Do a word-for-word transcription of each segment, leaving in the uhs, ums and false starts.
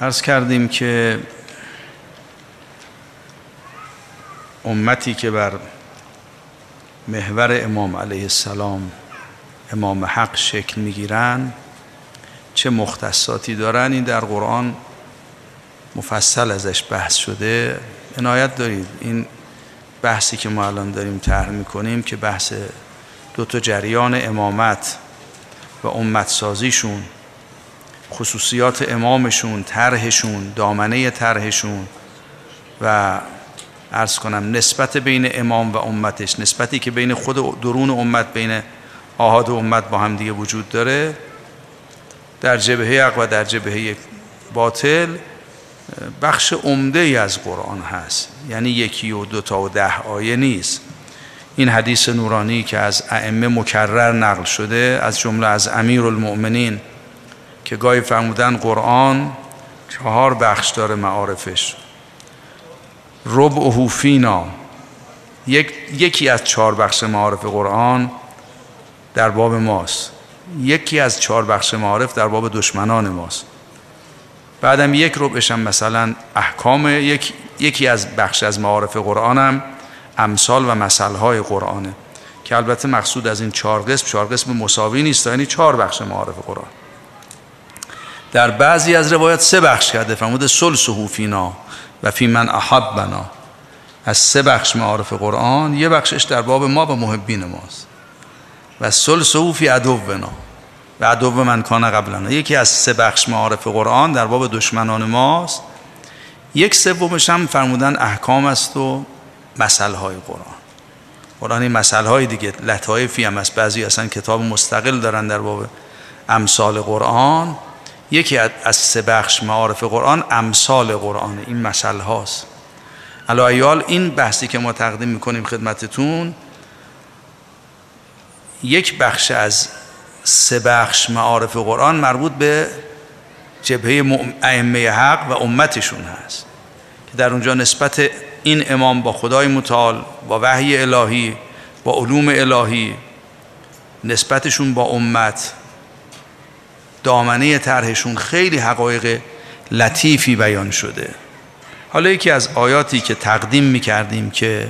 عرض کردیم که امتی که بر محور امام علیه السلام، امام حق، شکل میگیرن چه مختصاتی دارن، این در قرآن مفصل ازش بحث شده. عنایت دارید این بحثی که ما الان داریم طرح میکنیم که بحث دو تا جریان امامت و امت سازیشون، خصوصیات امامشون، طرحشون، دامنه طرحشون و عرض کنم نسبت بین امام و امتش، نسبتی که بین خود درون امت، بین آحاد و امت با هم دیگه وجود داره، در جبهه حق و در جبهه باطل بخش عمده‌ای از قرآن هست. یعنی یکی و دو تا و ده آیه نیست. این حدیث نورانی که از ائمه مکرر نقل شده، از جمله از امیرالمؤمنین، که گاهی فرمودن قرآن چهار بخش داره معارفش، ربعه فینا، یک یکی از چهار بخش معارف قرآن در باب ماست، یکی از چهار بخش معارف در باب دشمنان ماست، بعدم یک ربعش هم مثلا احکام، یک یکی از بخش از معارف قرآن هم امثال و مثلهای قرآنه، که البته مقصود از این چهار قسم چهار قسم مساوی نیست، یعنی چهار بخش معارف قرآن. در بعضی از روایات سه بخش کرده، فرموده ثلثه فینا و فی من احبنا، از سه بخش معارف قرآن یه بخشش در باب ما و محبین ماست، و ثلثه فی عدونا و عدو من کان قبلنا، یکی از سه بخش معارف قرآن در باب دشمنان ماست، یک سومش هم فرمودن احکام است و مسائل های قرآن. قرآن این مسائل های دیگه لطایفی هم است، بعضی اصلا کتاب مستقل دارن در باب امثال قرآن. یکی از سه بخش معارف قرآن امثال قرآن، این مسائل هاست. علی ای حال این بحثی که ما تقدیم میکنیم خدمتتون یک بخش از سه بخش معارف قرآن مربوط به جبهه ائمه حق و امتشون هست، که در اونجا نسبت این امام با خدای متعال، با وحی الهی، با علوم الهی، نسبتشون با امت، دامنه طرحشون، خیلی حقایق لطیفی بیان شده. حالا یکی از آیاتی که تقدیم می‌کردیم که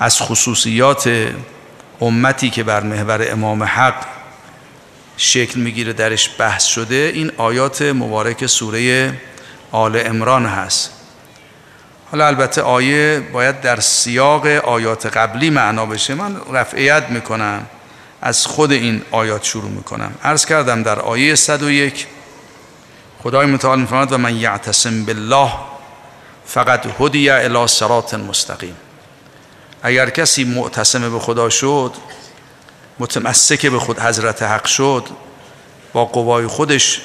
از خصوصیات امتی که بر محور امام حق شکل می‌گیره درش بحث شده، این آیات مبارک سوره آل عمران هست. حالا البته آیه باید در سیاق آیات قبلی معنا بشه، من رفعیت میکنم از خود این آیات شروع میکنم. عرض کردم در آیه صد و یک خدای متعال میفرماید و من یعتصم بالله فقد هدی الی صراط مستقیم، اگر کسی معتصم به خدا شد، متمسک به خود حضرت حق شد، با قوای خودش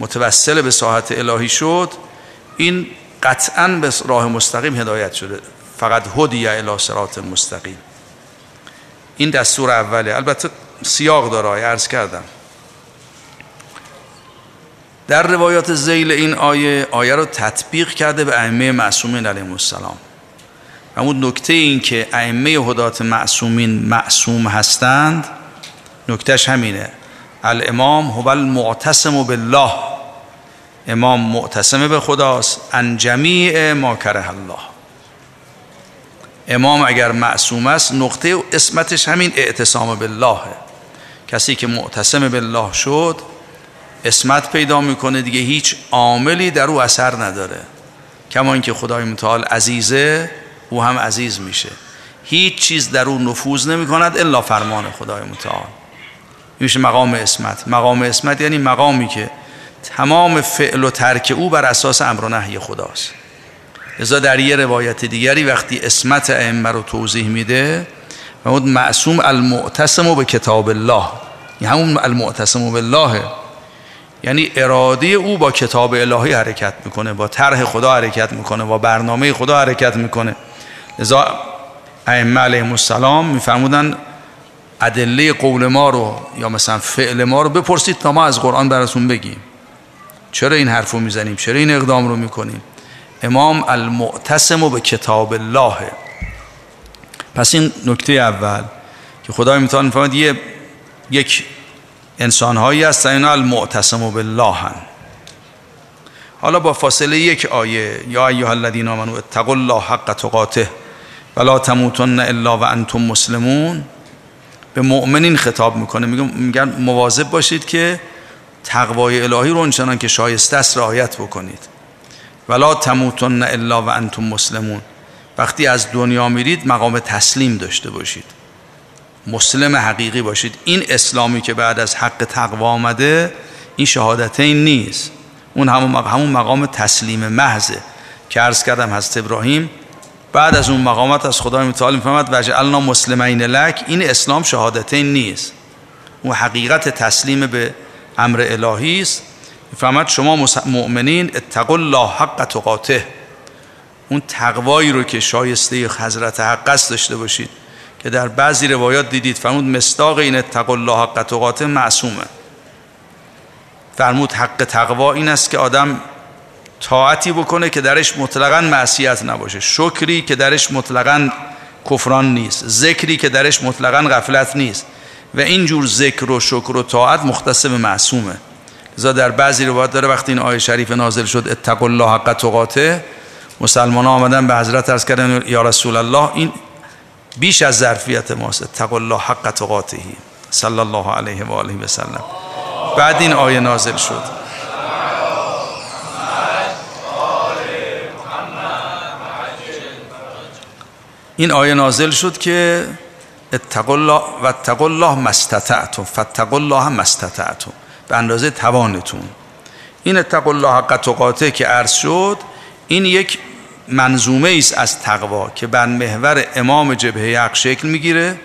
متوسل به ساحت الهی شد، این قطعاً به راه مستقیم هدایت شده. فقط هدی الی صراط مستقیم، این دستور اوله. البته سیاق داره، عرض کردم در روایات ذیل این آیه، آیه رو تطبیق کرده به ائمه معصومین علیهم السلام. همون نکته این که ائمه هدات معصومین معصوم هستند، نکتهش همینه. الامام هو المعتصم بالله، امام معتصم به خداست، ان جمیع ما کره الله. امام اگر معصوم است، نقطه و اسمتش همین اعتصام بالله، کسی که معتصم بالله شد اسمت پیدا میکنه، دیگه هیچ عاملی در او اثر نداره. کما اینکه خدای متعال عزیزه، او هم عزیز میشه، هیچ چیز در او نفوذ نمیکند الا فرمان خدای متعال. میشه مقام اسمت. مقام اسمت یعنی مقامی که تمام فعل و ترک او بر اساس امر و نهی خداست. لذا در یه روایت دیگری وقتی اسمت ائمه رو توضیح میده، اون معصوم المعتصم به کتاب الله، یعنی همون المعتصم بالله، یعنی اراده او با کتاب الهی حرکت میکنه، با طرح خدا حرکت میکنه، با برنامه خدا حرکت میکنه. لذا ائمه علیهم السلام میفرمودن ادله قول ما رو یا مثلا فعل ما رو بپرسید تا ما از قرآن براتون بگیم چرا این حرف رو میزنیم، چرا این اقدام رو میکنیم. امام المعتصم به کتاب الله. پس این نکته اول که خدای متعال میفرماید یه یک انسان‌هایی هستن اینا المعتصم بالله هستن. حالا با فاصله یک آیه، یا ایها الذین آمنوا اتقوا الله حق تقاته ولا تموتن الا وانتم مسلمون، به مؤمنین خطاب میکنه، میگن مواظب باشید که تقوای الهی رو اونچنان که شایسته است رعایت بکنید. ولا تموتن الا وانتم مسلمون، وقتی از دنیا میرید مقام تسلیم داشته باشید، مسلم حقیقی باشید. این اسلامی که بعد از حق تقوا آمده این شهادتین نیست، اون همون مقام تسلیم محضه که عرض کردم حضرت ابراهیم بعد از اون مقامت از خدای متعال میفهمد وجعلنا مسلمین لک. این اسلام شهادتین نیست، اون حقیقت تسلیم به امر الهی است. میفهمد شما مؤمنین اتقوا الله حق تقاته، اون تقوایی رو که شایسته حضرت حق است داشته باشید، که در بعضی روایات دیدید فرمود مصداق این اتقوا الله حق تقاته معصومه. فرمود حق تقوا این است که آدم طاعتی بکنه که درش مطلقاً معصیت نباشه، شکری که درش مطلقاً کفران نیست، ذکری که درش مطلقاً غفلت نیست، و اینجور ذکر و شکر و طاعت مختص به معصومه. لذا در بعضی روایات داره وقتی این آیه شریف نازل شد اتقوا الله حق تقاته، مسلمان‌ها آمدن به حضرت عرض کردن یا رسول الله این بیش از ظرفیت ماست، اتقوا الله حق تقاته صلی الله علیه و آله و سلم. بعد این آیه نازل شد. این آیه نازل شد که اتقوا الله و اتقوا الله ما استطعتم فاتقوا الله ما استطعتم، به اندازه توانتون. این اتقوا الله حق تقاته که عرض شد این یک منظومه است از تقوا که بر محور امام جبهه حق شکل میگیره.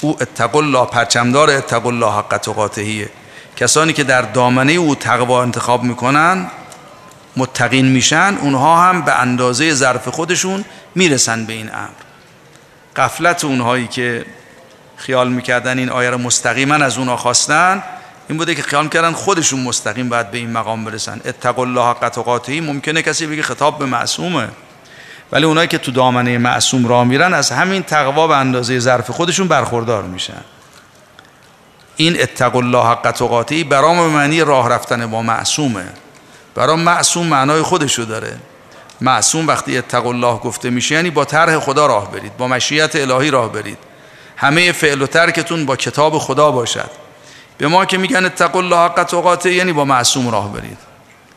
او اتقوا الله پرچمدار اتقوا الله حق تقاته، کسانی که در دامنه او تقوا انتخاب میکنن متقین میشن، اونها هم به اندازه ظرف خودشون میرسن به این امر. غفلت اونهایی که خیال میکردن این آیه را مستقیما از اونها خواستن این بوده که خیال کردن خودشون مستقیم باید به این مقام برسن. اتقوا الله حق تقاته ممکنه کسی بگه خطاب به معصومه، ولی اونایی که تو دامنه معصوم راه میرن از همین تقوا به اندازه ظرف خودشون برخوردار میشن. این اتقوا الله حق تقاته برام به معنی راه رفتن با معصومه. برای معصوم معنای خودشو داره. معصوم وقتی اتقوا الله گفته میشه یعنی با طرح خدا راه برید، با مشیت الهی راه برید، همه فعل و ترکتون با کتاب خدا باشد. به ما که میگن اتقوا الله حق تقاته یعنی با معصوم راه برید،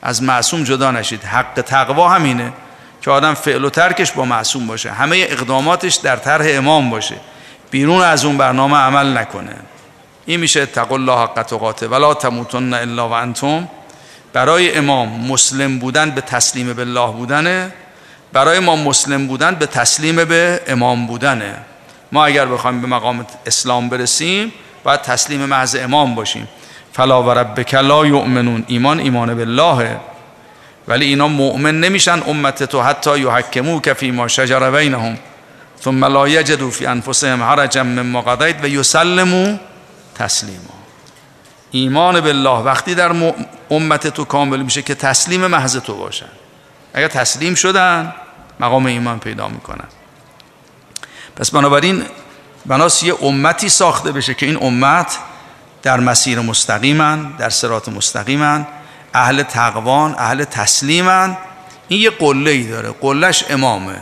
از معصوم جدا نشید. حق تقوا همینه که آدم فعل و ترکش با معصوم باشه، همه اقداماتش در طرح امام باشه، بیرون از اون برنامه عمل نکنه. این میشه اتقوا الله حق تقاته. ولا تموتن الا وانتم، برای امام مسلم بودن به تسلیم به الله بودنه، برای ما مسلم بودن به تسلیم به امام بودنه. ما اگر بخوایم به مقام اسلام برسیم باید تسلیم محض امام باشیم. فلا و ربک لا یؤمنون، ایمان ایمان به اللهه، ولی اینا مؤمن نمیشن امت تو حتی یحکموک فیما شجر بینهم ثم لا یجدوا فی انفسهم حرجا مما قضیت و یسلموا تسلیما. ایمان بالله وقتی در امت تو کامل میشه که تسلیم محض تو باشن. اگر تسلیم شدن مقام ایمان پیدا میکنن. پس بنابراین بناس یه امتی ساخته بشه که این امت در مسیر مستقیمن، در صراط مستقیمن، اهل تقوان، اهل تسلیمن. این یه قله ای داره، قلهش امامه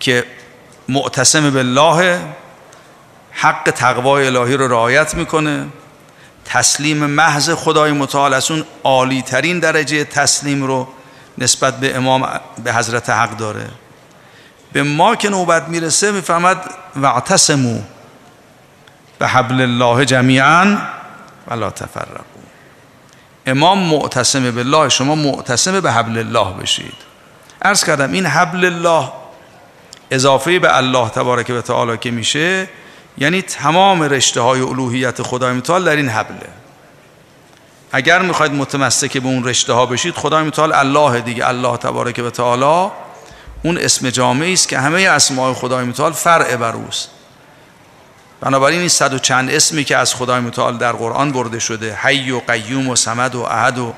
که معتصم بالله، حق تقوای الهی رو رعایت میکنه، تسلیم محض خدای متعال از اون عالی ترین درجه تسلیم رو نسبت به امام به حضرت حق داره. به ما که نوبت میرسه میفهمد واعتصموا بحبل الله جمیعا ولا تفرقوا. امام معتصم بالله، شما معتصم به حبل الله بشید. عرض کردم این حبل الله اضافه به الله تبارک و تعالی که میشه یعنی تمام رشته های الوهیت خدای متعال در این حبله. اگر میخواید متمسک به اون رشته ها بشید، خدای متعال الله دیگه، الله تبارک و تعالی اون اسم جامعی است که همه اسماء خدای متعال فرع بر اوست. بنابراین این صد و چند اسمی که از خدای متعال در قرآن برده شده، حی و قیوم و صمد و احد و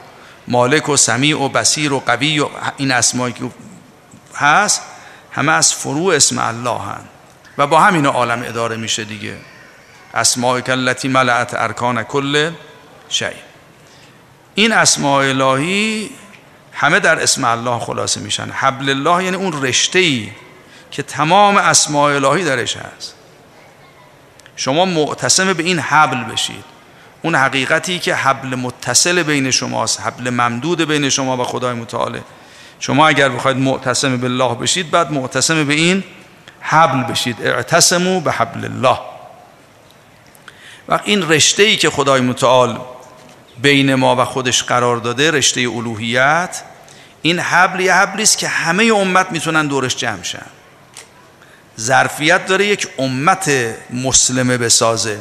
مالک و سمیع و بصیر و قوی و این اسمایی که هست همه از فروع اسم الله هستند و با همین عالم اداره میشه دیگه. اسماءک التی ملأت ارکان کل شیء. این اسماء الهی همه در اسم الله خلاصه میشن. حبل الله یعنی اون رشته‌ای که تمام اسماء الهی درش هست. شما معتصم به این حبل بشید، اون حقیقتی که حبل متصل بین شماست، حبل ممدود بین شما و خدای متعال. شما اگر بخواید معتصم به الله بشید، بعد معتصم به این حبل بشید. اعتصموا به حبل الله. و این رشته‌ای که خدای متعال بین ما و خودش قرار داده، رشته الوهیت، این حبل یه حبلی است که همه امت میتونن دورش جمع شن. ظرفیت داره یک امت مسلمه بسازه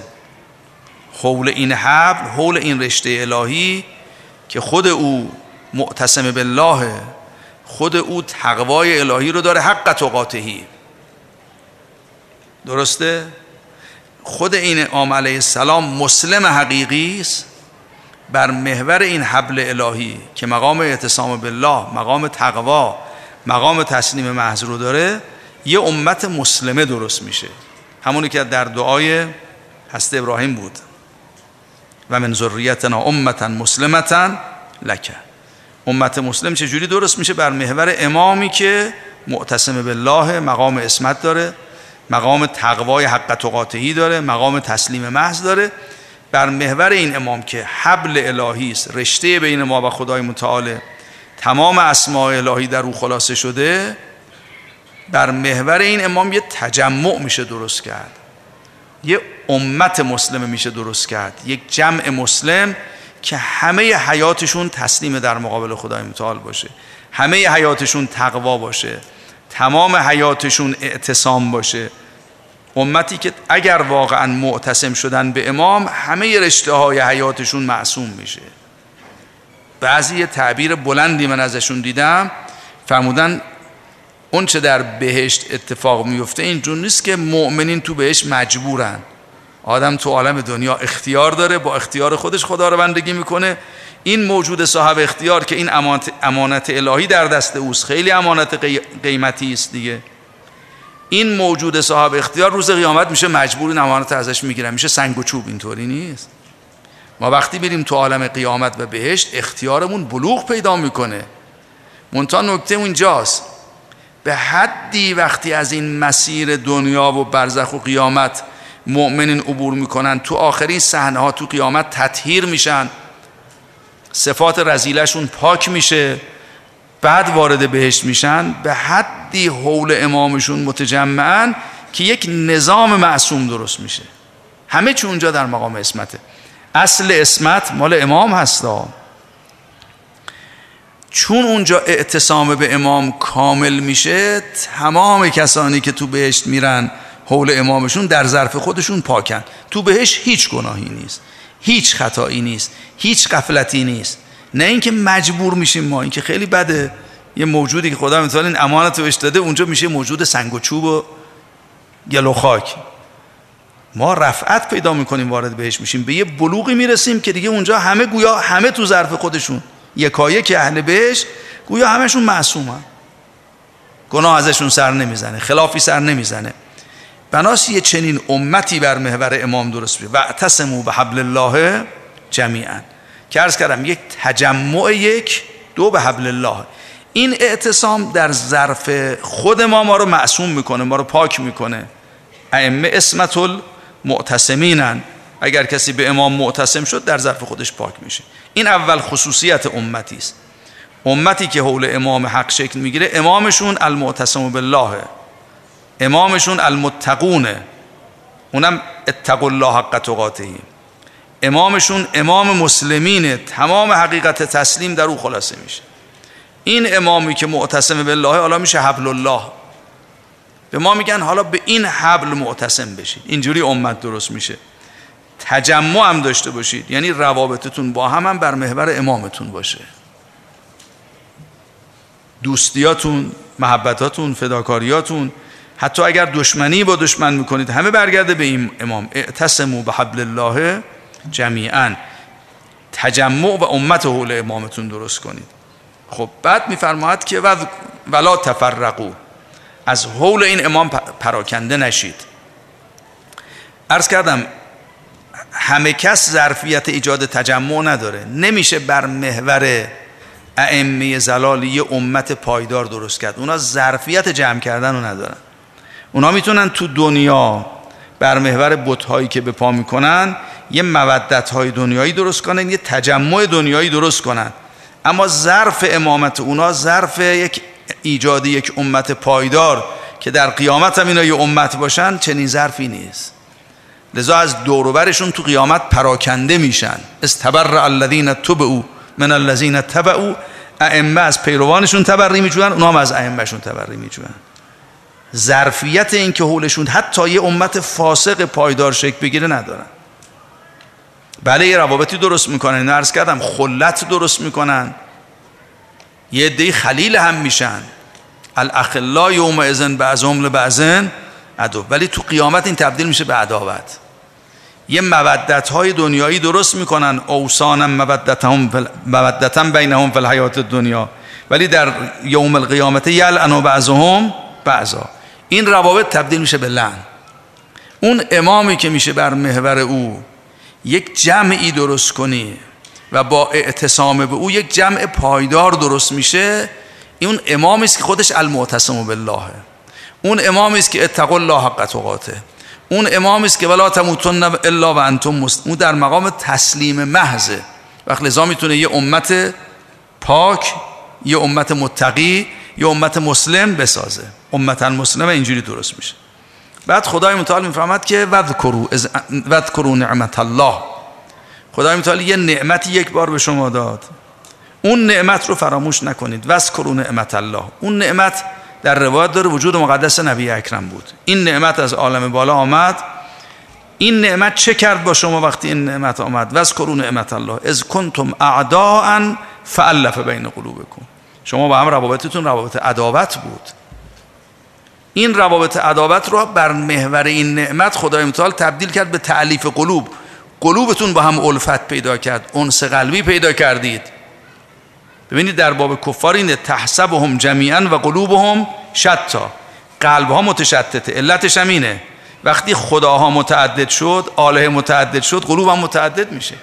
حول این حبل، حول این رشته الهی که خود او معتصم بالله، خود او تقوای الهی رو داره، حق تقاتهی. درسته؟ خود این امام علیه السلام مسلم حقیقی است بر محور این حبل الهی که مقام اعتصام بالله، مقام تقوا، مقام تسلیم محض رو داره. یه امت مسلمه درست میشه، همونی که در دعای حضرت ابراهیم بود، و من ذریتنا امتا مسلمتا لک. امت مسلم چجوری درست میشه؟ بر محور امامی که معتصم بالله، مقام عصمت داره، مقام تقوای حق تقاطعی داره، مقام تسلیم محض داره. بر محور این امام که حبل الهی است، رشته بین ما و خدای متعال، تمام اسماء الهی در او خلاصه شده، بر محور این امام یه تجمع میشه درست کرد، یه امت مسلمه میشه درست کرد، یک جمع مسلم که همه حیاتشون تسلیم در مقابل خدای متعال باشه، همه حیاتشون تقوا باشه، تمام حیاتشون اعتصام باشه. امتی که اگر واقعا معتصم شدن به امام، همه رشته های حیاتشون معصوم میشه. بعضی یه تعبیر بلندی من ازشون دیدم، فرمودن اون چه در بهشت اتفاق میفته اینجور نیست که مؤمنین تو بهشت مجبورن. آدم تو عالم دنیا اختیار داره، با اختیار خودش خدا رو بندگی میکنه. این موجود صاحب اختیار که این امانت, امانت الهی در دست اوست، خیلی امانت قیمتی است دیگه، این موجود صاحب اختیار روز قیامت میشه مجبور، این امانت ازش میگیرن، میشه سنگ و چوب. اینطوری نیست. ما وقتی میریم تو عالم قیامت و بهشت، اختیارمون بلوغ پیدا میکنه. منتها نکته اونجاست، به حدی وقتی از این مسیر دنیا و برزخ و قیامت مؤمنین عبور میکنن، تو آخرین صحنه ها تو قیامت تطهیر میشن، صفات رذیلشون پاک میشه، بعد وارد بهشت میشن. به حدی حول امامشون متجمعن که یک نظام معصوم درست میشه. همه چی اونجا در مقام عصمته. اصل عصمت مال امام هستا. چون اونجا اعتصام به امام کامل میشه، تمام کسانی که تو بهشت میرن حول امامشون در ظرف خودشون پاکن. تو بهشت هیچ گناهی نیست، هیچ خطایی نیست، هیچ غفلتی نیست. نه اینکه مجبور میشیم ما، اینکه خیلی بده یه موجودی که خدا متعال این امانت رو بهش داده اونجا میشه موجود سنگ و چوب و گل خاک. ما رفعت پیدا میکنیم، وارد بهش میشیم، به یه بلوغی میرسیم که دیگه اونجا همه گویا همه تو ظرف خودشون یکایک اهل بهش، گویا همشون معصومن، گناه ازشون سر نمیزنه، خلافی سر نمیزنه. بناس یه چنین امتی بر محور امام درست بشه. واعتصموا بحبل الله جمیعا، که عرض کردم یک تجمع، یک دو به حبل الله. این اعتصام در ظرف خود ما ما رو معصوم میکنه، ما رو پاک میکنه. ائمه عصمت المعتصمینن. اگر کسی به امام معتصم شد در ظرف خودش پاک میشه. این اول خصوصیت امتی است. امتی که حول امام حق شکل میگیره، امامشون المعتصم بالله، امامشون المتقونه، اونم اتقوا الله حق تقاته. امامشون امام مسلمینه، تمام حقیقت تسلیم در او خلاصه میشه. این امامی که معتصم بالله حالا میشه حبل الله. به ما میگن حالا به این حبل معتصم بشید. اینجوری امت درست میشه. تجمع هم داشته باشید، یعنی روابطتون با هم هم بر محور امامتون باشه. دوستیاتون، محبتاتون، فداکاریاتون، حتی اگر دشمنی با دشمن میکنید، همه برگرده به این امام. اعتصموا بحبل الله جمیعا. تجمع و امت حول امامتون درست کنید. خب بعد میفرماید که ولا تفرقوا، از حول این امام پراکنده نشید. عرض کردم همه کس ظرفیت ایجاد تجمع نداره. نمیشه بر محور ائمه زلال یه امت پایدار درست کرد. اونا ظرفیت جمع کردن رو ندارن. اونا میتونن تو دنیا بر محور بت‌هایی که به پا میکنن یه مودت‌های دنیایی درست کنن، یه تجمع دنیایی درست کنن، اما ظرف امامت اونا ظرف یک ایجاد یک امت پایدار که در قیامت هم اینا یه امت باشن چنین ظرفی نیست. لذا از دور و برشون تو قیامت پراکنده میشن. استبرأ الذین تبعوا من الذین تبعوا، ائمه از پیروانشون تبرئه میجویند، اونا هم از ائمهشون تبرئه میجویند. ظرفیت این که حولشون حتی یه امت فاسق پایدار شکل بگیره ندارن. بله یه روابطی درست میکنن، اینو عرض کردم، خلت درست میکنن، یه عده‌ای خلیل هم میشن، الاخلاء یومئذ بعضهم لبعض عدو، ولی تو قیامت این تبدیل میشه به عداوت. یه مودت‌های دنیایی درست میکنن، اوسانم مودتهم مودتهم بینهم فی الحیات الدنیا، ولی در یوم القیامت یلعن بعضهم بعضا، این روابط تبدیل میشه به لعن. اون امامی که میشه بر محور او یک جمعی درست کنی و با اعتصام به او یک جمع پایدار درست میشه، اون امامی است که خودش المعتصم بالله، اون امامی است که اتقوا الله حق تقاته، اون امامی است که ولا تموتن الا و انتم مسلمون. اون در مقام تسلیم محضه. وقت لذا میتونه یه امت پاک، یه امت متقی، یه امت مسلم بسازه. امتا مسلمه اینجوری درست میشه. بعد خدای متعال میفهمد که وذکروا وذکروا نعمت الله، خدای متعال یه نعمتی یک بار به شما داد، اون نعمت رو فراموش نکنید. وذکروا نعمت الله، اون نعمت در روایت داره وجود مقدس نبی اکرم بود، این نعمت از عالم بالا آمد. این نعمت چه کرد با شما وقتی این نعمت آمد؟ وذکروا نعمت الله اذ کنتم اعداء فالف بین قلوبکم، شما با هم روابطتون روابط عداوت بود، این روابط عداوت رو بر محور این نعمت خدای متعال تبدیل کرد به تألیف قلوب. قلوبتون با هم الفت پیدا کرد، انس قلبی پیدا کردید. ببینید در باب کفار اینه، تحسبهم جمیعا و قلوبهم شتى، قلبها متشتته. علتش هم اینه وقتی خداها متعدد شد، آله متعدد شد، قلوب هم متعدد میشه.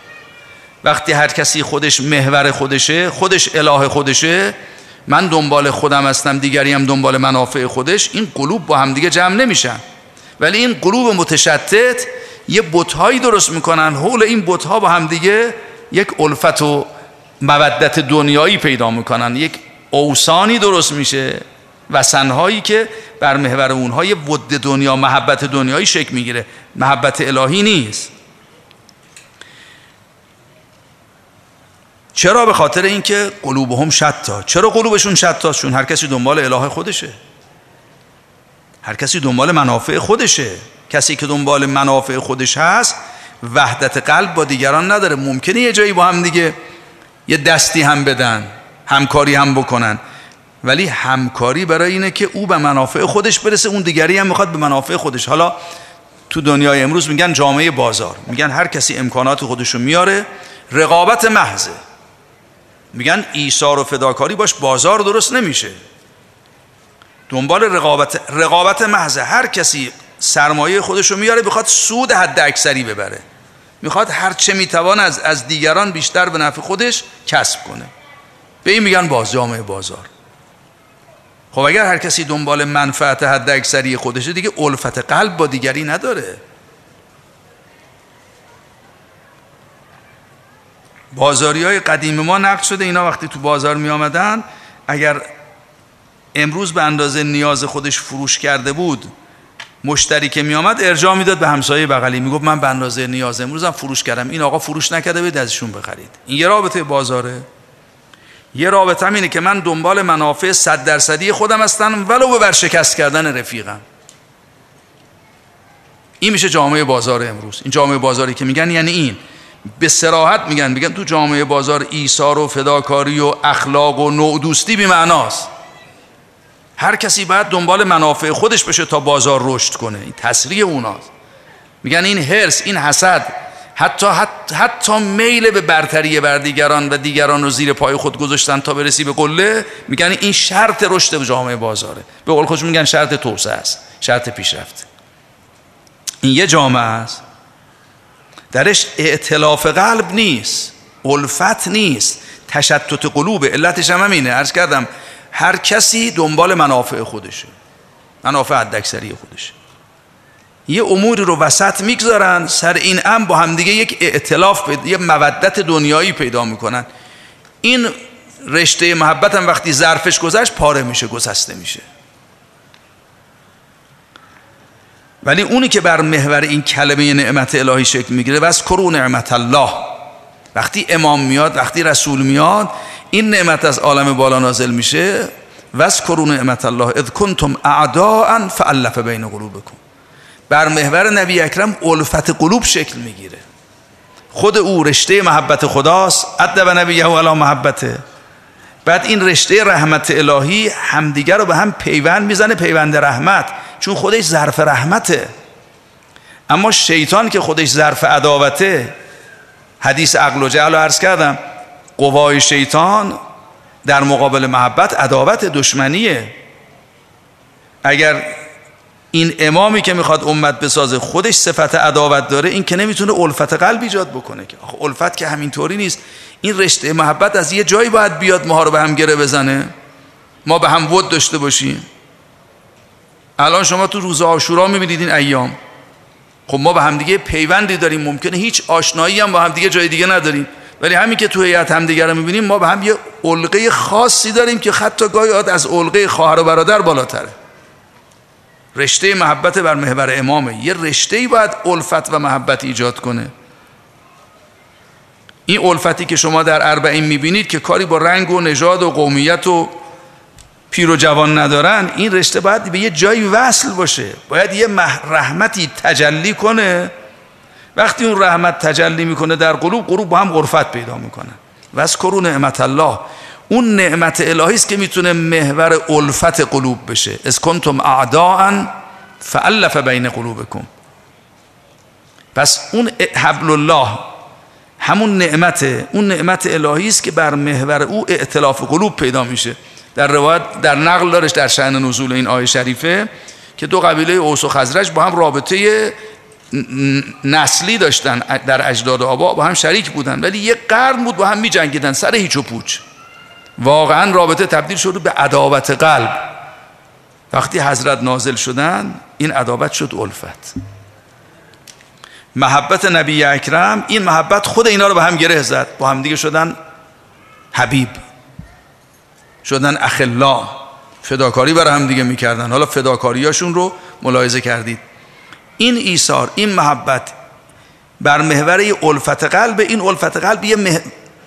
وقتی هر کسی خودش محور خودشه، خودش اله خودشه، من دنبال خودم هستم، دیگری هم دنبال منافع خودش، این قلوب با هم دیگه جمع نمیشن. ولی این قلوب متشتت یه بت‌هایی درست میکنن، حول این بت‌ها با هم دیگه یک الفت و مودت دنیایی پیدا میکنن، یک اوثانی درست میشه، وثن‌هایی که بر محور اونها یه ود دنیا، محبت دنیایی شکل میگیره، محبت الهی نیست. چرا؟ به خاطر اینکه قلوبهم شتا. چرا قلوبشون شتا؟ چون هر کسی دنبال اله خودشه، هر کسی دنبال منافع خودشه. کسی که دنبال منافع خودش هست وحدت قلب با دیگران نداره. ممکنه یه جایی با هم دیگه یه دستی هم بدن، همکاری هم بکنن، ولی همکاری برای اینه که او به منافع خودش برسه، اون دیگری هم میخواد به منافع خودش. حالا تو دنیای امروز میگن جامعه بازار، میگن هر کسی امکانات خودشو میاره، رقابت محضه، میگن ایثار و فداکاری باش بازار درست نمیشه، دنبال رقابت رقابت محض. هر کسی سرمایه خودشو میاره، میخواد سود حد اکثری ببره، میخواد هر چه میتوان از از دیگران بیشتر به نفع خودش کسب کنه. به این میگن باز جامعه بازار. خب اگر هر کسی دنبال منفعت حد اکثری خودشه، دیگه الفت قلب با دیگری نداره. بازاری‌های قدیم ما نقد شده، اینا وقتی تو بازار می آمدن، اگر امروز به اندازه نیاز خودش فروش کرده بود، مشتری که می آمد ارجاع میداد به همسایه بغلی، میگفت من به اندازه نیاز امروزم فروش کردم، این آقا فروش نکرده، برید ازشون بخرید. این یه رابطه بازاره. یه رابطه هم اینه که من دنبال منافع صد درصدی خودم هستم، ولو به ورشکست کردن رفیقم. این میشه جامعه بازار امروز. این جامعه بازاری که میگن یعنی این. به صراحت میگن میگن تو جامعه بازار ایثار و فداکاری و اخلاق و نوع دوستی بی معناست. هر کسی باید دنبال منافع خودش بشه تا بازار رشد کنه. این تسریع اوناست. میگن این حرص، این حسد، حتی حتی, حتی میل به برتری بر دیگران و دیگران رو زیر پای خود گذاشتن تا برسی به قله، میگن این شرط رشد جامعه بازاره. به قول خودشون میگن شرط توسعه است، شرط پیشرفت. این یه جامعه است درش ائتلاف قلب نیست، الفت نیست، تشتت قلوب، علتش هم همینه. عرض کردم هر کسی دنبال منافع خودشه، منافع حداکثری خودشه. یه اموری رو وسط میگذارن، سر این امر با همدیگه یک ائتلاف پیدا، یه مودت دنیایی پیدا میکنن. این رشته محبت هم وقتی ظرفش گذشت پاره میشه، گسسته میشه. ولی اونی که بر محور این کلمه نعمت الهی شکل میگیره، بس کرو نعمت الله، وقتی امام میاد، وقتی رسول میاد، این نعمت از عالم بالا نازل میشه. بس کرو نعمت الله اذ کنتم اعداء فالف بین قلوبکم. بر محور نبی اکرم الفت قلوب شکل میگیره. خود او رشته محبت خداست، ادب نبیه علی محبته. بعد این رشته رحمت الهی همدیگر رو به هم پیوند میزنه، پیوند رحمت، چون خودش ظرف رحمته. اما شیطان که خودش ظرف عداوته، حدیث عقل و جهل رو عرض کردم، قوای شیطان در مقابل محبت عداوت، دشمنیه. اگر این امامی که میخواد امت بسازه خودش صفت عداوت داره، این که نمیتونه الفت قلب ایجاد بکنه که. آخه الفت که همینطوری نیست. این رشته محبت از یه جایی باید بیاد، ماها رو به هم گره بزنه، ما به هم ود داشته باشیم. الان شما تو روز عاشورا میبینید این ایام، خب ما به همدیگه پیوندی داریم، ممکنه هیچ آشنایی هم با همدیگه جای دیگه نداریم، ولی همین که تو هیئت همدیگه رو میبینیم، ما به هم یه علقه خاصی داریم که حتی گاهی اوقات از علقه خواهر و برادر بالاتره. رشته محبت بر محور امامه. یه رشته‌ای باید الفت و محبت ایجاد کنه. این الفتی که شما در اربعین میبینید که کاری با رنگ و نژاد و قومیت و پیر و جوان ندارن، این رشته باید به یه جایی وصل باشه، باید یه رحمتی تجلی کنه. وقتی اون رحمت تجلی میکنه در قلوب، قلوب با هم غرفت پیدا میکنه. واذکروا نعمت الله، اون نعمت الهی است که میتونه محور الفت قلوب بشه. اذ کنتم اعداء فالف بین قلوبکم. پس اون حبل الله همون نعمته، اون نعمت الهی است که بر محور او ائتلاف قلوب پیدا میشه. در روایت، در نقل دارش در شأن نزول این آیه شریفه که دو قبیله اوس و خزرج با هم رابطه نسلی داشتن، در اجداد آبا با هم شریک بودن، ولی یک قرن بود با هم می‌جنگیدن سر هیچ و پوچ. واقعا رابطه تبدیل شد به عداوت قلب. وقتی حضرت نازل شدن، این عداوت شد الفت. محبت نبی اکرم، این محبت خود اینا رو به هم گره زد، با هم دیگه شدن حبیب، شدن اخلا، فداکاری برای هم دیگه میکردن. حالا فداکاریاشون رو ملاحظه کردید. این ایثار، این محبت بر محور الفت قلب. این الفت قلب یه مح...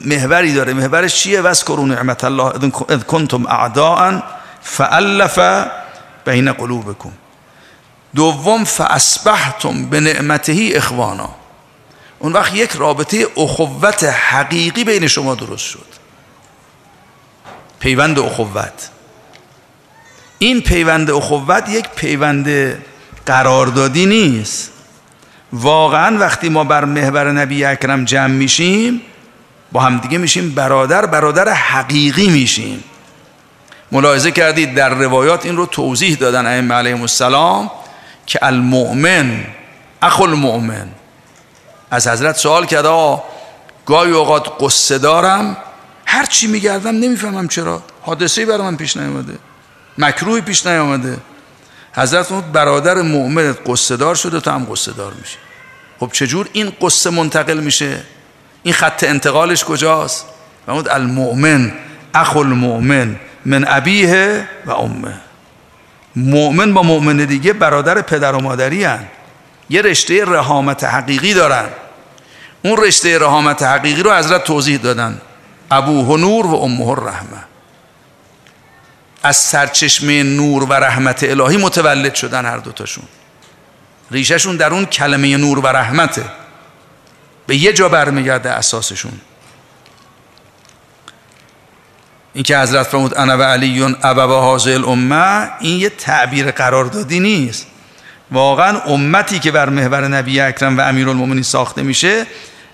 محوری داره. محورش چیه؟ واذکروا نعمت الله اذ کنتم اعداء فالف بین قلوبکم. دوم، فاصبحتم بنعمته اخوانا. اون وقت یک رابطه اخوت حقیقی بین شما درست شد، پیوند اخوت. این پیوند اخوت یک پیوند قراردادی نیست. واقعا وقتی ما بر محور نبی اکرم جمع میشیم، با همدیگه میشیم برادر، برادر حقیقی میشیم. ملاحظه کردید در روایات این رو توضیح دادن ائمه علیهم السلام که المؤمن اخو المؤمن. از حضرت سوال کرد آه گاهی اوقات قصه دارم، هر چی میگردم نمیفهمم چرا، حادثه‌ای برای من پیش نیامده، مکروهی پیش نیامده. حضرت فرمود برادر مؤمنت قصه دار شده، تو هم قصه دار میشی. خب چجور این قصه منتقل میشه؟ این خط انتقالش کجاست؟ فرمود المؤمن اخو المؤمن من ابیه و امه. مؤمن با مؤمن دیگه برادر پدر و مادری هن. یه رشته رحامت حقیقی دارن. اون رشته رحامت حقیقی رو حضرت توضیح دادن، ابوه نور و امه الرحمه. از سرچشمه نور و رحمت الهی متولد شدن هر دوتاشون. ریشهشون در اون کلمه نور و رحمته، به یه جا برمیگرده اساسشون. این که حضرت فرمود انا و علیون ابوا هذه الامه، این یه تعبیر قراردادی نیست. واقعا امتی که بر محور نبی اکرم و امیرالمومنین ساخته میشه،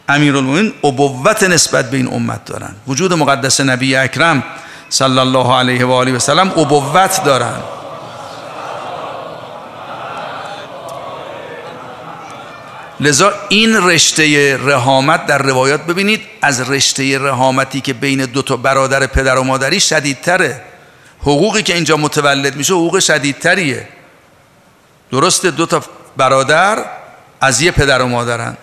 امیرالمومنین ابوت نسبت به این امت دارن. وجود مقدس نبی اکرم صلی الله علیه و آله و سلم ابوت دارن. لذا این رشته رحامت در روایات ببینید از رشته رحامتی که بین دو تا برادر پدر و مادری شدیدتره. حقوقی که اینجا متولد میشه حقوق شدیدتریه. درسته دو تا برادر از یه پدر و مادرن،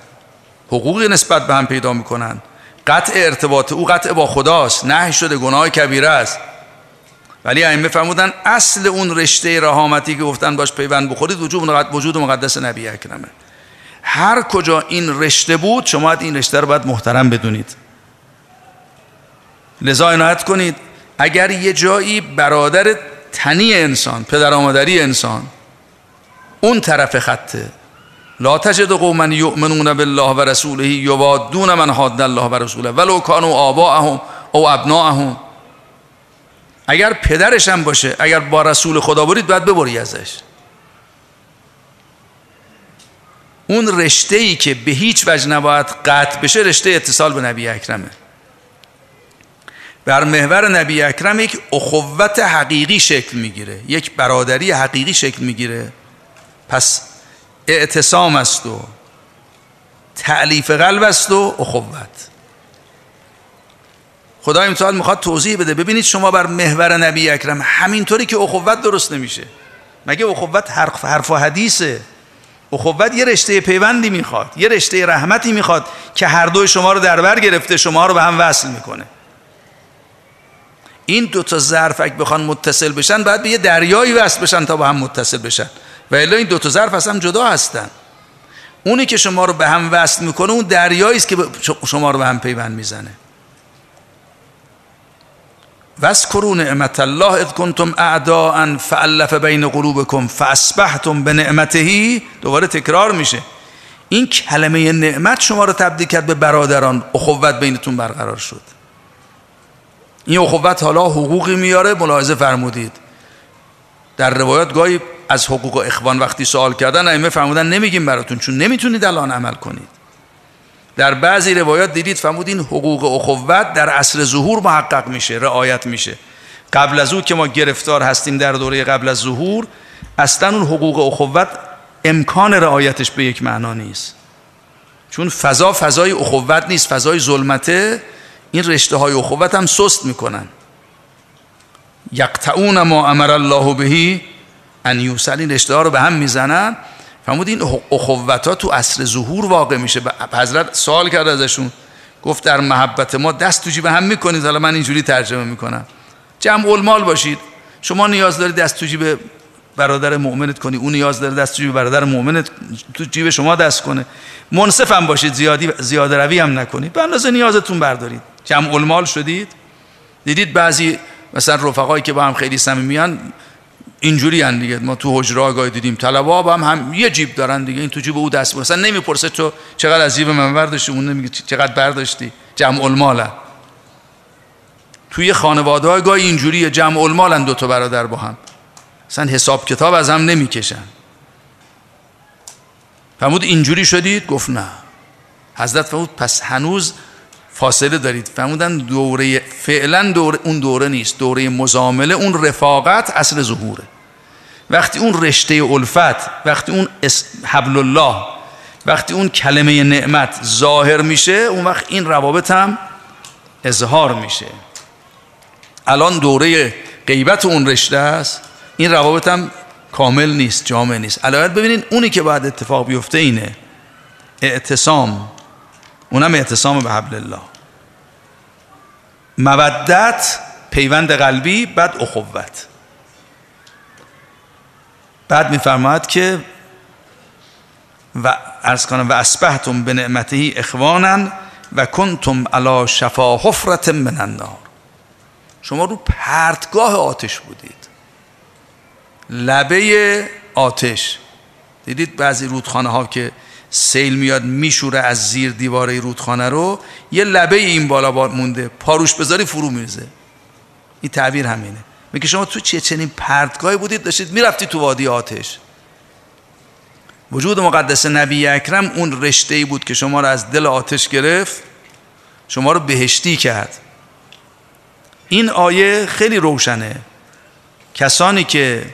حقوقی نسبت به هم پیدا میکنن. قطع ارتباط او قطع با خداست، نهی شده، گناه کبیره است. ولی ائمه فرمودن اصل اون رشته رحامتی که گفتن باش پیوند بخورید وجود مقدس نبی اکرمه. هر کجا این رشته بود شما این رشته رو باید محترم بدونید. لذا عنایت کنید اگر یه جایی برادر تنی انسان، پدر و مادری انسان اون طرف خطه، لا تجد قوما یؤمنون بالله و رسوله یوادون من حاد الله و رسوله ولو کانوا آباءهم او ابناءهم. اگر پدرش هم باشه، اگر با رسول خدا برید باید ببری ازش. اون رشته‌ای که به هیچ وجه نباید قطع بشه رشته اتصال به نبی اکرمه. بر محور نبی اکرم یک اخوت حقیقی شکل میگیره، یک برادری حقیقی شکل میگیره. پس اعتصام است و تألیف قلب است و اخوت. خدای متعال میخواد توضیح بده ببینید شما بر محور نبی اکرم همینطوری که اخوت درست نمیشه. مگه اخوت حرف حرف و حدیثه؟ اخوت یه رشته پیوندی میخواد، یه رشته رحمتی میخواد که هر دوی شما رو در بر گرفته، شما رو به هم وصل میکنه. این دو تا ظرف اگه بخوان متصل بشن باید به یه دریایی وصل بشن تا با هم متصل بشن، و الا این دو تا ظرف اصلا جدا هستن. اونی که شما رو به هم وصل میکنه اون دریایی است که شما رو به هم پیوند میزنه. واذکروا نعمت الله اذ کنتم اعداء فالف بین قلوبکم فاصبحتم بنعمته. دوباره تکرار میشه. این کلمه نعمت شما رو تبدیل کرد به برادران، اخوت بینتون برقرار شد. این اخوت حالا حقوقی میاره. ملاحظه فرمودید در روایات گاهی از حقوق اخوان وقتی سوال کردن ائمه فرمودن نمیگیم براتون چون نمیتونید الان عمل کنید. در بعضی روایات دیدید فرمودین حقوق اخوت در عصر ظهور محقق میشه، رعایت میشه. قبل از اون که ما گرفتار هستیم در دوره قبل از ظهور، اصلا اون حقوق اخوت امکان رعایتش به یک معنا نیست، چون فضا فضای اخوت نیست، فضای ظلمته. این رشته های اخوت هم سست میکنن. یقطعون ما امر الله به ان یوصل. این رشته ها رو به هم میزنن. فرمود این اخوت ها تو عصر ظهور واقع میشه. حضرت سوال کرد ازشون، گفت در محبت ما دست تو جیب هم میکنید. حالا من اینجوری ترجمه میکنم، جمع المال باشید. شما نیاز داری دست تو جیب برادر مؤمنت کنی، اون نیاز داره دست تو جیب برادر مؤمنت تو جیب شما دست کنه. منصف هم باشید، زیادی زیاده روی هم نکنید، به اندازه نیازتون بردارید. جمع المال شدید. دیدید بعضی مثلا رفقایی که با هم خیلی صمیمیان اینجوری ان دیگه. ما تو حجره گاهی دیدیم طلبه‌ها هم هم یه جیب دارن دیگه، این تو جیب او دست مثلا نمیپرسه تو چقدر از جیب من برداشتی، اون نمیگه چقدر برداشتی. جمع الماله. توی خانواده‌ها گاهی اینجوریه، جمع المالن دو تا برادر با هم، مثلا حساب کتاب از هم نمیکشن. فرمود اینجوری شدید؟ گفت نه. حضرت فرمود پس هنوز فاصله دارید. فرمودن دوره فعلا دوره اون دوره نیست، دوره مزامله. اون رفاقت اصل ظهوره. وقتی اون رشته الفت، وقتی اون حبل الله، وقتی اون کلمه نعمت ظاهر میشه، اون وقت این روابط هم اظهار میشه. الان دوره غیبت اون رشته است، این روابط هم کامل نیست، جامع نیست. علایت ببینید اونی که باید اتفاق بیفته اینه اعتصام، اونم اعتصام به حبل الله، مودت، پیوند قلبی، بعد اخوت. بعد میفرماید که و عرض کنم و اصبحتم بنعمته اخوانا و کنتم علی شفا حفرة من النار. شما رو پرتگاه آتش بودید، لبه آتش. دیدید بعضی رودخانه ها که سیل میاد میشوره از زیر دیواره رودخانه رو، یه لبه این بالا مونده، پاروش بذاری فرو میرزه. این تعبیر همینه. میگه شما تو چه چنین پرتگاهی بودید، داشتید میرفتی تو وادی آتش. وجود مقدس نبی اکرم اون رشته‌ای بود که شما رو از دل آتش گرفت، شما رو بهشتی کرد. این آیه خیلی روشنه. کسانی که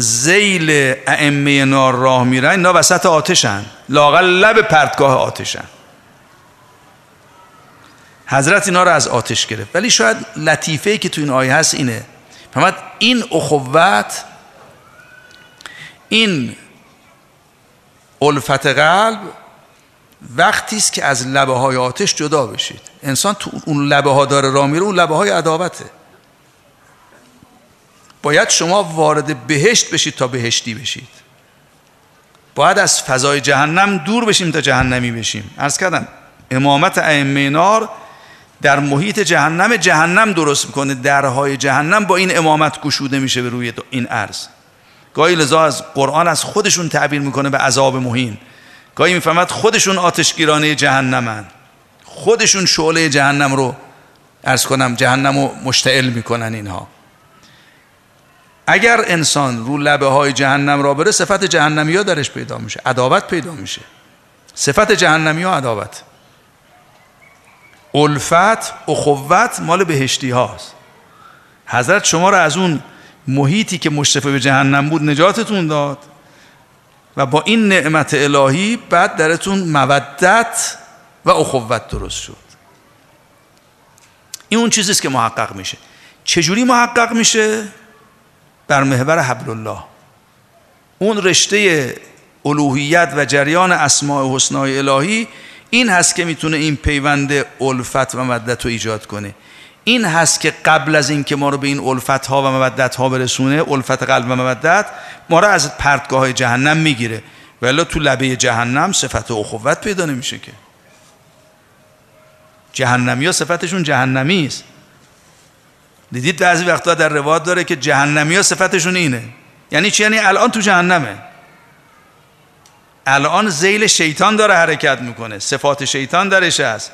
ذیل ائمه نار راه میرن، اینا وسط آتشن. لااقل لب پرتگاه آتشن. حضرت اینا رو از آتش گرفت. ولی شاید لطیفه‌ای که تو این آیه هست اینه، فرمود این اخوت، این الفت قلب وقتی است که از لبه های آتش جدا بشید. انسان تو اون لبه ها داره راه میره، اون لبه های عداوته. باید شما وارد بهشت بشید تا بهشتی بشید. باید از فضای جهنم دور بشیم تا جهنمی بشیم. عرض کردم امامت ائمه نار در محیط جهنم، جهنم درست میکنه، درهای جهنم با این امامت گشوده میشه به روی این ارض. گاهی لذا از قرآن از خودشون تعبیر میکنه به عذاب مهین، گاهی میفهمد خودشون آتشگیرانه جهنم هن. خودشون شعله جهنم رو عرض کنم جهنم رو مشتعل میکنن اینها. اگر انسان رو لبه های جهنم را بره، صفت جهنمی ها درش پیدا میشه، عداوت پیدا میشه، صفت جهنمی ها عداوت. الفت اخوت مال بهشتی هاست. حضرت شما را از اون محیطی که مشرفه به جهنم بود نجاتتون داد و با این نعمت الهی بعد درتون مودت و اخوت درست شد. این اون چیزیست که محقق میشه. چجوری محقق میشه؟ بر محور حبل الله. اون رشته الوهیت و جریان اسماء حسنای الهی این هست که میتونه این پیوند الفت و مودت رو ایجاد کنه. این هست که قبل از این که ما رو به این الفت‌ها و مودت‌ها برسونه، الفت قلب و مودت، ما رو از پرتگاه‌های جهنم میگیره. ولی تو لبه جهنم صفت اخوت پیدا نمیشه که. جهنمی‌ها صفتشون جهنمی است. دیدید بعضی وقتا در روایت داره که جهنمی‌ها صفتشون اینه. یعنی چی؟ یعنی الان تو جهنمه. الان ذیل شیطان داره حرکت میکنه، صفات شیطان درش هست.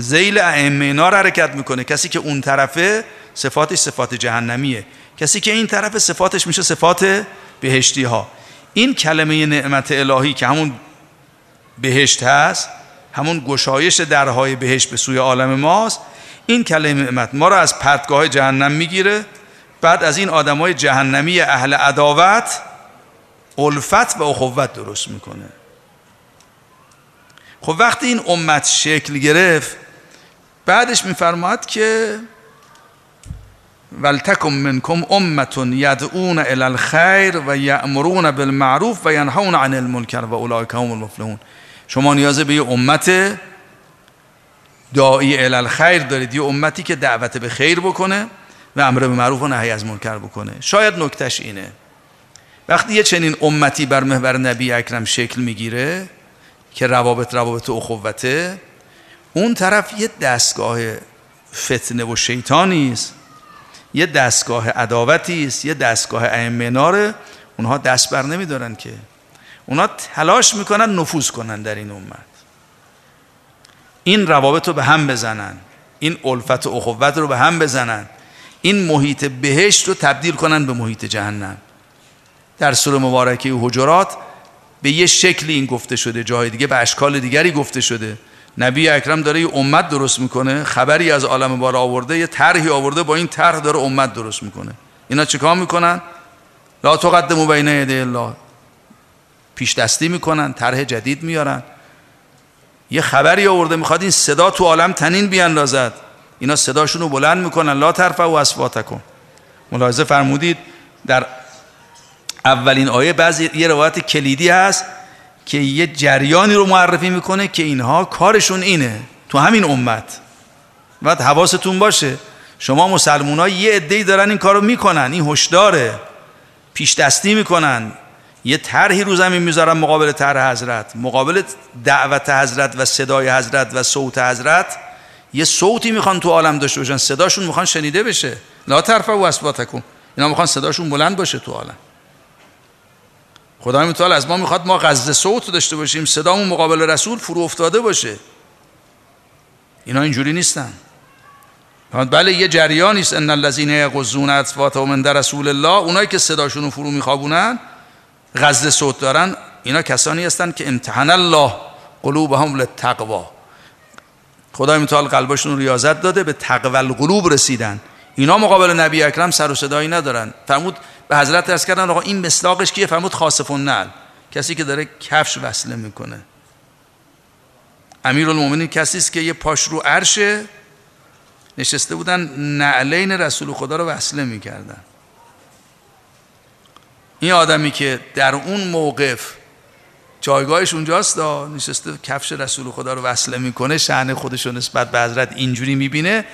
ذیل ائمه نار حرکت میکنه. کسی که اون طرفه صفاتش صفات جهنمیه، کسی که این طرف صفاتش میشه صفات بهشتی ها. این کلمه نعمت الهی که همون بهشت هست، همون گشایش درهای بهشت به سوی عالم ماست، این کلمه نعمت ما را از پرتگاه جهنم میگیره. بعد از این آدمای جهنمی اهل عداوت الفت و اخوت درست میکنه. خب وقتی این امت شکل گرفت، بعدش میفرماد که ولتکم منکم امه یدعون الی الخیر و یأمرون بالمعروف و ینهون عن المنکر و اولئک هم المفلحون. شما نیاز به یه امت داعی الی الخیر دارید، یه امتی که دعوت به خیر بکنه و امر به معروف و نهی از منکر بکنه. شاید نکتهش اینه، وقتی یه چنین امتی بر محور نبی اکرم شکل میگیره که روابط روابط اخوته، اون طرف یه دستگاه فتنه و شیطانی است، یه دستگاه عداوتی است، یه دستگاه ائمه ناره. اونها دست بر نمیدارن که، اونها تلاش میکنن نفوذ کنن در این امت، این روابط رو به هم بزنن، این الفت و اخوت رو به هم بزنن، این محیط بهشت رو تبدیل کنن به محیط جهنم. در سوره مبارکه حجرات به یه شکلی این گفته شده، جای دیگه به اشکال دیگری گفته شده. نبی اکرم داره یه امت درست میکنه، خبری از عالم بالا آورده، یه طرحی آورده، با این طرح داره امت درست میکنه. اینا چیکار میکنن؟ لا تقدموا بین یدی الله، پیش دستی میکنن، طرح جدید میارن. یه خبری آورده میخواد این صدا تو عالم تنین بیاندازد، اینا صداشون رو بلند میکنن. لا ترفعوا اصواتکم. ملاحظه فرمودید در اولین آیه بعضی یه روایت کلیدی هست که یه جریانی رو معرفی میکنه که اینها کارشون اینه تو همین امت. باید حواستون باشه، شما مسلمان‌ها یه عده‌ای دارن این کارو میکنن، این هشداره، پیش دستی میکنن، یه طرحی رو زمین میذارن مقابل طرح حضرت، مقابل دعوت حضرت و صدای حضرت و صوت حضرت. یه صوتی میخوان تو عالم داشته باشن، صداشون میخوان شنیده بشه. لا ترفعوا اصواتکم، اینا میخوان صداشون بلند باشه تو عالم. خدای متعال از ما میخواد ما غزه صوت داشته باشیم، صدامون مقابل رسول فرو افتاده باشه. اینا اینجوری نیستن. بله یه جریانی است، ان الذين يغضون اصواتهم عند رسول الله، اونایی که صداشون رو فرو میخوابونن، غزه صوت دارن، اینا کسانی هستن که امتحن الله قلوبهم للتقوى، خدای متعال قلبشون رو ریاضت داده، به تقوى القلوب رسیدن. اینا مقابل نبی اکرم سر و صدایی ندارن. فرمود به حضرت عرض کردن آقا این مصداقش کیه؟ فرمود خاصف النعل، کسی که داره کفش وصله میکنه. امیرالمومنین کسی است که یه پاش رو عرشه نشسته بودن نعلین رسول خدا رو وصله میکردن. این آدمی که در اون موقف جایگاهش اونجاست، نشسته کفش رسول خدا رو وصله میکنه، شأن خودش رو نسبت به حضرت اینجوری میبینه،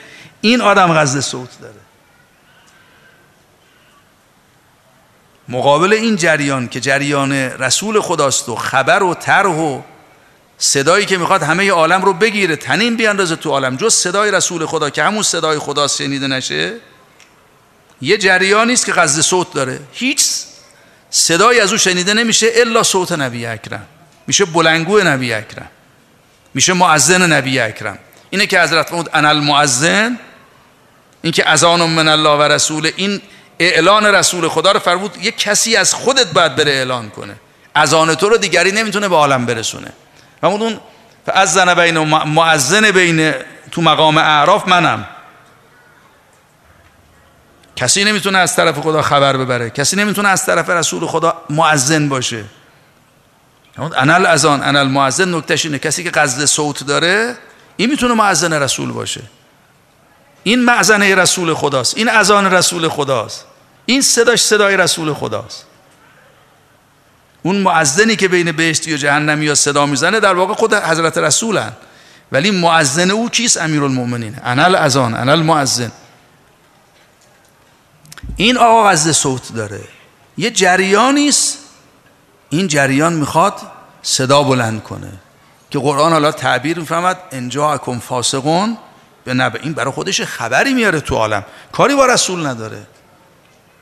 این آدم غزل صوت داره. مقابل این جریان که جریان رسول خداست و خبر و طرح و صدایی که میخواد همه عالم رو بگیره، تنین بیاندازه تو عالم جز صدای رسول خدا که همون صدای خدا شنیده نشه، یه جریانی است که غزل صوت داره، هیچ صدایی از او شنیده نمیشه الا صوت نبی اکرم، میشه بلنگو نبی اکرم، میشه مؤذن نبی اکرم. اینه که حضرت فرمود انا المؤذن، این که اذان من الله و رسول، این اعلان رسول خدا رو فرمود یه کسی از خودت باید بره اعلان کنه، اذان تو رو دیگری نمیتونه به عالم برسونه. فرمود اون فاذن بین مؤذن بین، تو مقام اعراف منم، کسی نمیتونه از طرف خدا خبر ببره، کسی نمیتونه از طرف رسول خدا مؤذن باشه. انا الاذان، انا المؤذن، نکتهش اینه کسی که غزل صوت داره این میتونه مؤذن رسول باشه، این مؤذنه رسول خداست، این اذان رسول خداست، این صداش صدای رسول خداست. اون مؤذنی که بین بهشتی و جهنمی یا صدا میزنه در واقع خود حضرت رسولن، ولی مؤذن او کیست؟ امیرالمومنین. انا الاذان، انا المؤذن. این آقا غزل صوت داره، یه جریانیست، این جریان میخواد صدا بلند کنه که قرآن حالا تعبیر میفهمد انجا اکم فاسقون به نبه، این برای خودش خبری میاره تو عالم، کاری با رسول نداره،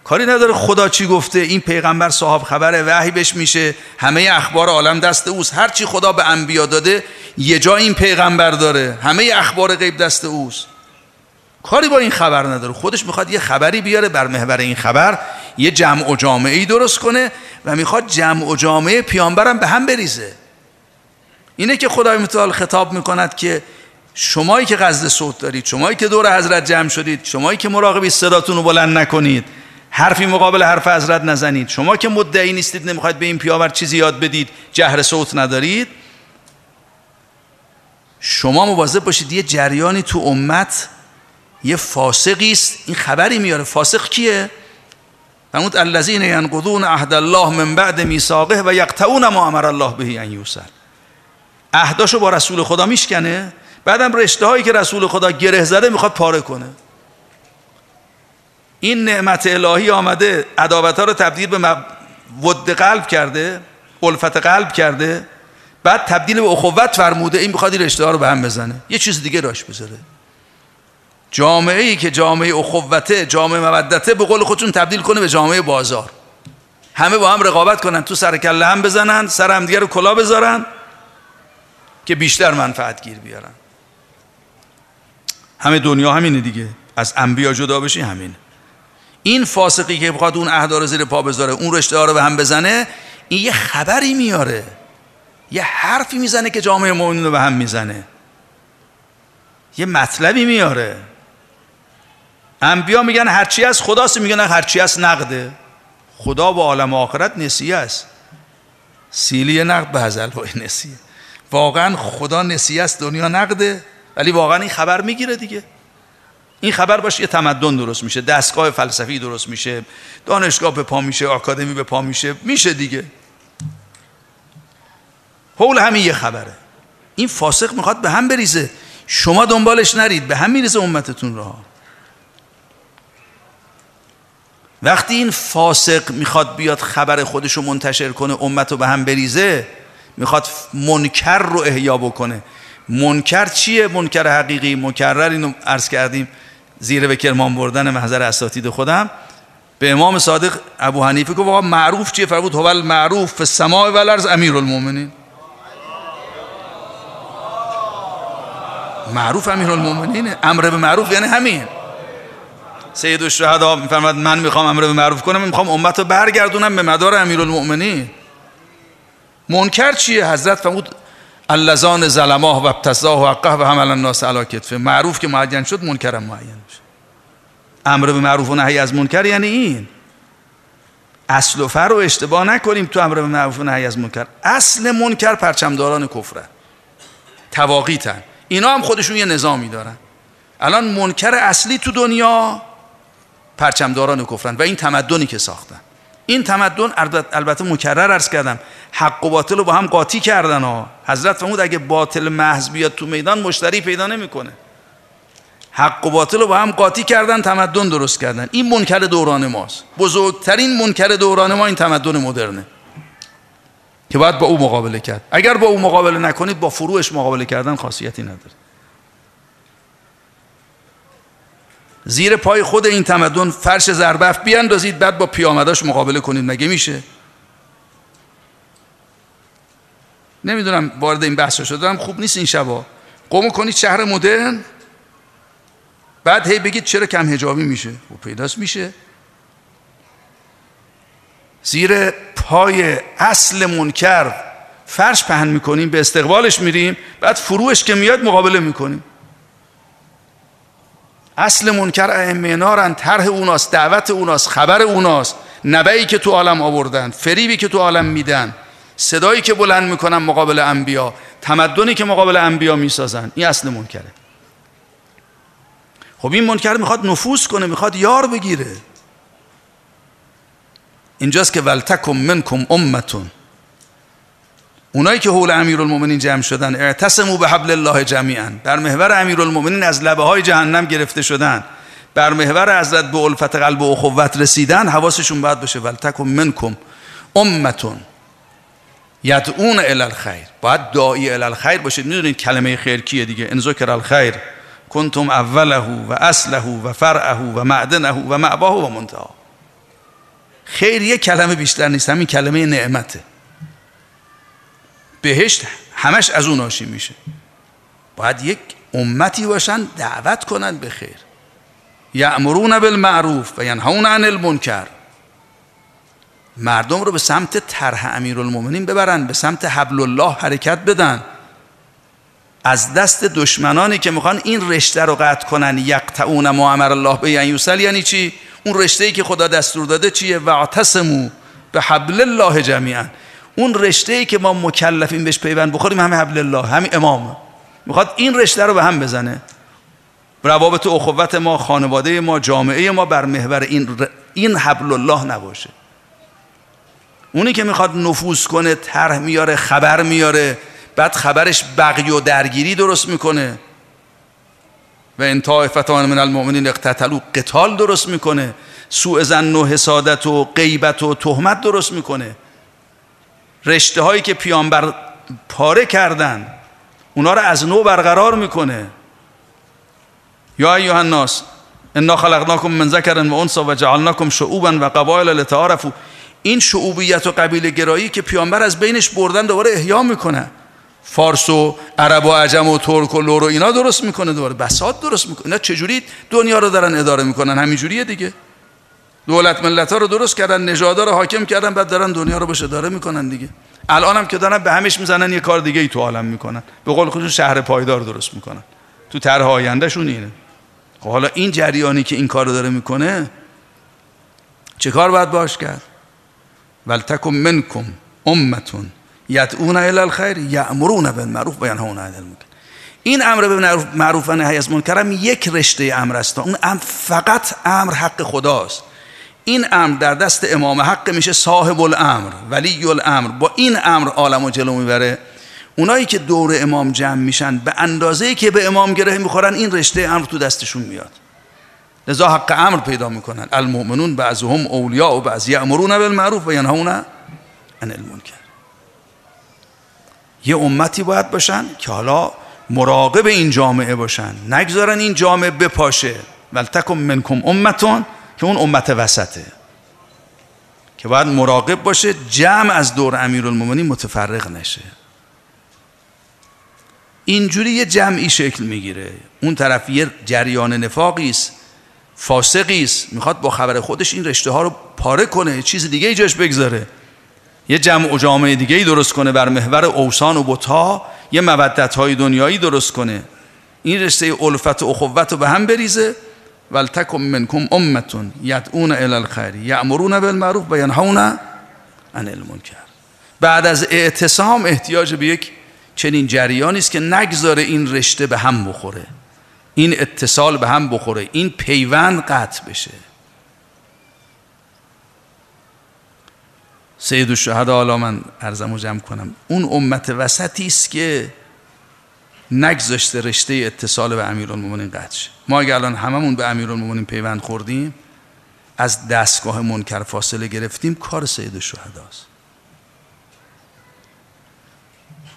کاری نداره خدا چی گفته، این پیغمبر صاحب خبره، وحی بهش میشه، همه اخبار عالم دست اوست، هر چی خدا به انبیا داده یه جا این پیغمبر داره، همه اخبار غیب دست اوست، کاری با این خبر نداره، خودش میخواد یه خبری بیاره، بر محور این خبر یه جمع و جامعه‌ای درست کنه و میخواد جمع و جامعه پیامبرم به هم بریزه. اینه که خدای متعال خطاب میکند که شمایی که غزل صوت دارید، شمایی که دور حضرت جمع شدید، شمایی که مراقبید صداتون رو بلند نکنید، حرفی مقابل حرف حضرت نزنید، شما که مدعی نیستید، نمیخواید به این پیامبر چیزی یاد بدید، جهر صوت ندارید، شما مواظب باشید یه جریانی تو امت، یه فاسقی است این خبری میاره. فاسق کیه؟ فرمود الذین ینقضون عهد الله من بعد میثاقه و یقطعون ما امر الله به ان یوصل. عهداشو با رسول خدا میشکنه، بعدم رشته هایی که رسول خدا گره زده میخواد پاره کنه. این نعمت الهی آمده عداوت ها رو تبدیل به ود قلب کرده، الفت قلب کرده، بعد تبدیل به اخوت فرموده، این میخواد این رشته ها رو به هم بزنه، یه چیز دیگه راش بذاره. جامعه‌ای که جامعه اخوته، جامعه مودته، به قول خودشون تبدیل کنه به جامعه بازار، همه با هم رقابت کنن، تو سر کله هم بزنن، سر هم دیگه رو کلا بذارن که بیشتر منفعت گیر بیارن. همه دنیا همینه دیگه، از انبیا جدا بشی همینه. این فاسقی که بخواد اون عهدها رو زیر پا بذاره، اون رشته‌ها رو به هم بزنه، این یه خبری میاره، یه حرفی میزنه که جامعه مؤمنین رو به هم میزنه، یه مطلبی میاره. انبیا میگن هرچی از خداست، میگن هرچی از نقده، خدا با عالم آخرت نسیه است، سیلی نقد به هزل و نسیه. واقعا خدا نسیه است، دنیا نقده، ولی واقعا این خبر میگیره دیگه. این خبر باشه یه تمدن درست میشه، دستگاه فلسفی درست میشه، دانشگاه به پا میشه، آکادمی به پا میشه، میشه دیگه، حول همین یه خبره. این فاسق میخواد به هم بریزه، شما دنبالش نرید، به هم میریزه امتتون رو. وقتی این فاسق میخواد بیاد خبر خودش رو منتشر کنه، امت رو به هم بریزه، میخواد منکر رو احیا بکنه. منکر چیه؟ منکر حقیقی مکرر، اینو عرض کردیم زیر به کرمان بردن محضر اساتید خودم، به امام صادق ابو حنیفه که واقعا معروف چیه؟ فرمود هو المعروف فی السماء و الارض امیرالمومنین. معروف امیرالمومنینه، امر به معروف یعنی همین. سید الشهدا میفرماد من میخوام امر به معروف کنم، میخوام امت رو برگردونم به مدار امیرالمومنین. منکر چیه؟ حضرت فرمود الذان ظلماه و ابتزاه حقه و حمل الناس علی کتفه. معروف که معین شد، منکرم معین میشه. امر به معروف و نهی از منکر یعنی این. اصل و فر رو اشتباه نکنیم تو امر به معروف و نهی از منکر. اصل منکر پرچمداران کفره، تواقیتن، اینا هم خودشون یه نظامی دارن. الان منکر اصلی تو دنیا پرچمداران کفرن و این تمدنی که ساختن. این تمدن البته مکرر عرض کردم حق و باطل رو با هم قاطی کردن ها. حضرت فرمود اگه باطل محض بیاد تو میدان مشتری پیدا نمیکنه. حق و باطل رو با هم قاطی کردن، تمدن درست کردن. این منکر دوران ماست، بزرگترین منکر دوران ما این تمدن مدرنه که باید با او مقابله کرد. اگر با او مقابله نکنید، با فروعش مقابله کردن خاصیتی نداره. زیر پای خود این تمدن فرش زربفت بیاندازید، بعد با پیامداش مقابله کنید، مگه میشه؟ نمیدونم وارد این بحث شدم، خوب نیست این شبا. قومو کنید شهر مدرن، بعد هی بگید چرا کم حجابی میشه؟ و پیداست میشه. زیر پای اصل منکر فرش پهن میکنیم، به استقبالش میریم، بعد فروش که میاد مقابله میکنیم. اصل منکر ائمه نارن، طرح اوناست، دعوت اوناست، خبر اوناست، نبعی که تو عالم آوردن، فریبی که تو عالم میدن، صدایی که بلند میکنن مقابل انبیا، تمدنی که مقابل انبیا میسازن. این اصل منکره. خب این منکر میخواد نفوذ کنه، میخواد یار بگیره. اینجاست که ولتکم منکم امتون، اونایی که حول امیرالمومنین جمع شدن، اعتصموا بحبل الله جمیعا، بر محور امیرالمومنین از لبه های جهنم گرفته شدن، بر محور حضرت به الفت قلب و اخوت رسیدن، حواسشون باید باشه. ولتکم منکم امتون یدعون الی الخیر، باید داعی الی الخیر باشید. میدونید کلمه خیر کیه دیگه؟ ان ذکر الخیر کنتم اوله و اصله و فرعه و معدنه و معباه و منتهى. خیر یک کلمه بیشتر نیست، همین کلمه نعمته. بهشت همش از اون آشی میشه. باید یک امتی باشن دعوت کنن به خیر. یأمرون بالمعروف و ینهون عن المنکر. مردم رو به سمت طرح امیرالمومنین ببرن، به سمت حبل الله حرکت بدن. از دست دشمنانی که میخوان این رشته رو قطع کنن، یقطعون ما امر الله به یوصل، یعنی چی؟ اون رشته‌ای که خدا دستور داده چیه؟ واعتصموا بحبل الله جمیعا. اون رشته‌ای که ما مکلفیم بهش پیوند بخوریم همه حبل الله، همین امام میخواد این رشته رو به هم بزنه. روابط و اخوت ما، خانواده ما، جامعه ما بر محور این ر... این حبل الله نباشه. اونی که میخواد نفوذ کنه، طرح میاره، خبر میاره، بعد خبرش بغی و درگیری درست میکنه. و ان طائفتان من المؤمنین اقتتلوا، قتال درست میکنه، سوء ظن و حسادت و غیبت و تهمت درست میکنه. رشته هایی که پیامبر پاره کردن اونا رو از نو برقرار میکنه. یا ایها الناس انا خلقناکم من ذکر و انثی و جعلناکم شعوبا و قبایل لتعارفوا. این شعوبیت و قبیله گرایی که پیامبر از بینش بردن دوباره احیا میکنه. فارس و عرب و عجم و ترک و لور و اینا درست میکنه، دوباره بساط درست میکنه. اینا چجوری دنیا رو دارن اداره میکنن؟ همینجوریه دیگه. دولت ملت‌ها رو درست کردن، نژادها رو حاکم کردن، بعد دارن دنیا رو بهش اداره میکنن دیگه. الان هم که دارن به همش میزنن، یه کار دیگه ای تو عالم میکنن، به قول خودشون شهر پایدار درست میکنن، تو طرح آیندهشون اینه. خب حالا این جریانی که این کار رو داره میکنه چه کار باید باش کرد؟ ولتکم منکم امتون یدعون الی الخیر یأمرون بالمعروف و ینهون عن المنکر. این امر به معروف و نهی از منکر هم یک رشته امر است. اون امر فقط امر حق خداست. این امر در دست امام حق میشه صاحب الامر، ولی الامر. با این امر عالمو جلو میبره. اونایی که دور امام جمع میشن به اندازه‌ای که به امام گره میخورن، این رشته امر تو دستشون میاد، لذا حق امر پیدا میکنن. المؤمنون بعضهم اولیاء و بعض یأمرون بالمعروف و ینهون عن المنکر. یه امتی باید باشن که حالا مراقب این جامعه باشن، نگذارن این جامعه بپاشه. ولتکم منکم امتون که اون امت وسطه که باید مراقب باشه جمع از دور امیرالمومنین متفرق نشه. اینجوری یه جمعی شکل میگیره. اون طرف یه جریان نفاقی است، فاسقی است، میخواد با خبر خودش این رشته ها رو پاره کنه، چیز دیگه جاش بگذاره، یه جمع و جامعه دیگه ای درست کنه، بر محور اوثان و بت‌ها یه مودت‌های دنیایی درست کنه، این رشته الفت و اخوت رو به هم بریزه، ولتکن منکم امة یدعون الی الخیر یأمرون بالمعروف و ینهون عن المنکر. بعد از اعتصام احتیاج به یک چنین جریانی است که نگذاره این رشته به هم بخوره، این اتصال به هم بخوره، این پیوند قطع بشه. سید الشهدا، حالا من عرضمو جمع کنم، اون امت وسطی است که نگذاشته رشته اتصال به امیرالمومنین قطع شه. ما اگه الان هممون به امیرالمومنین پیوند خوردیم، از دستگاه منکر فاصله گرفتیم، کار سید الشهداست.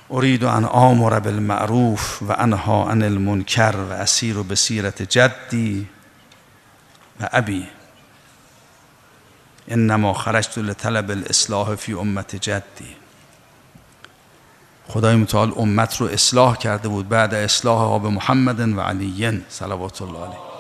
اريد ان آمر بالمعروف و انها عن المنکر و اسیر بسیرت جدی و ابی انما خرجت لطلب الاصلاح فی امت جدی. خدای متعال امت رو اصلاح کرده بود بعد اصلاحها به محمد و علی صلوات الله علیه.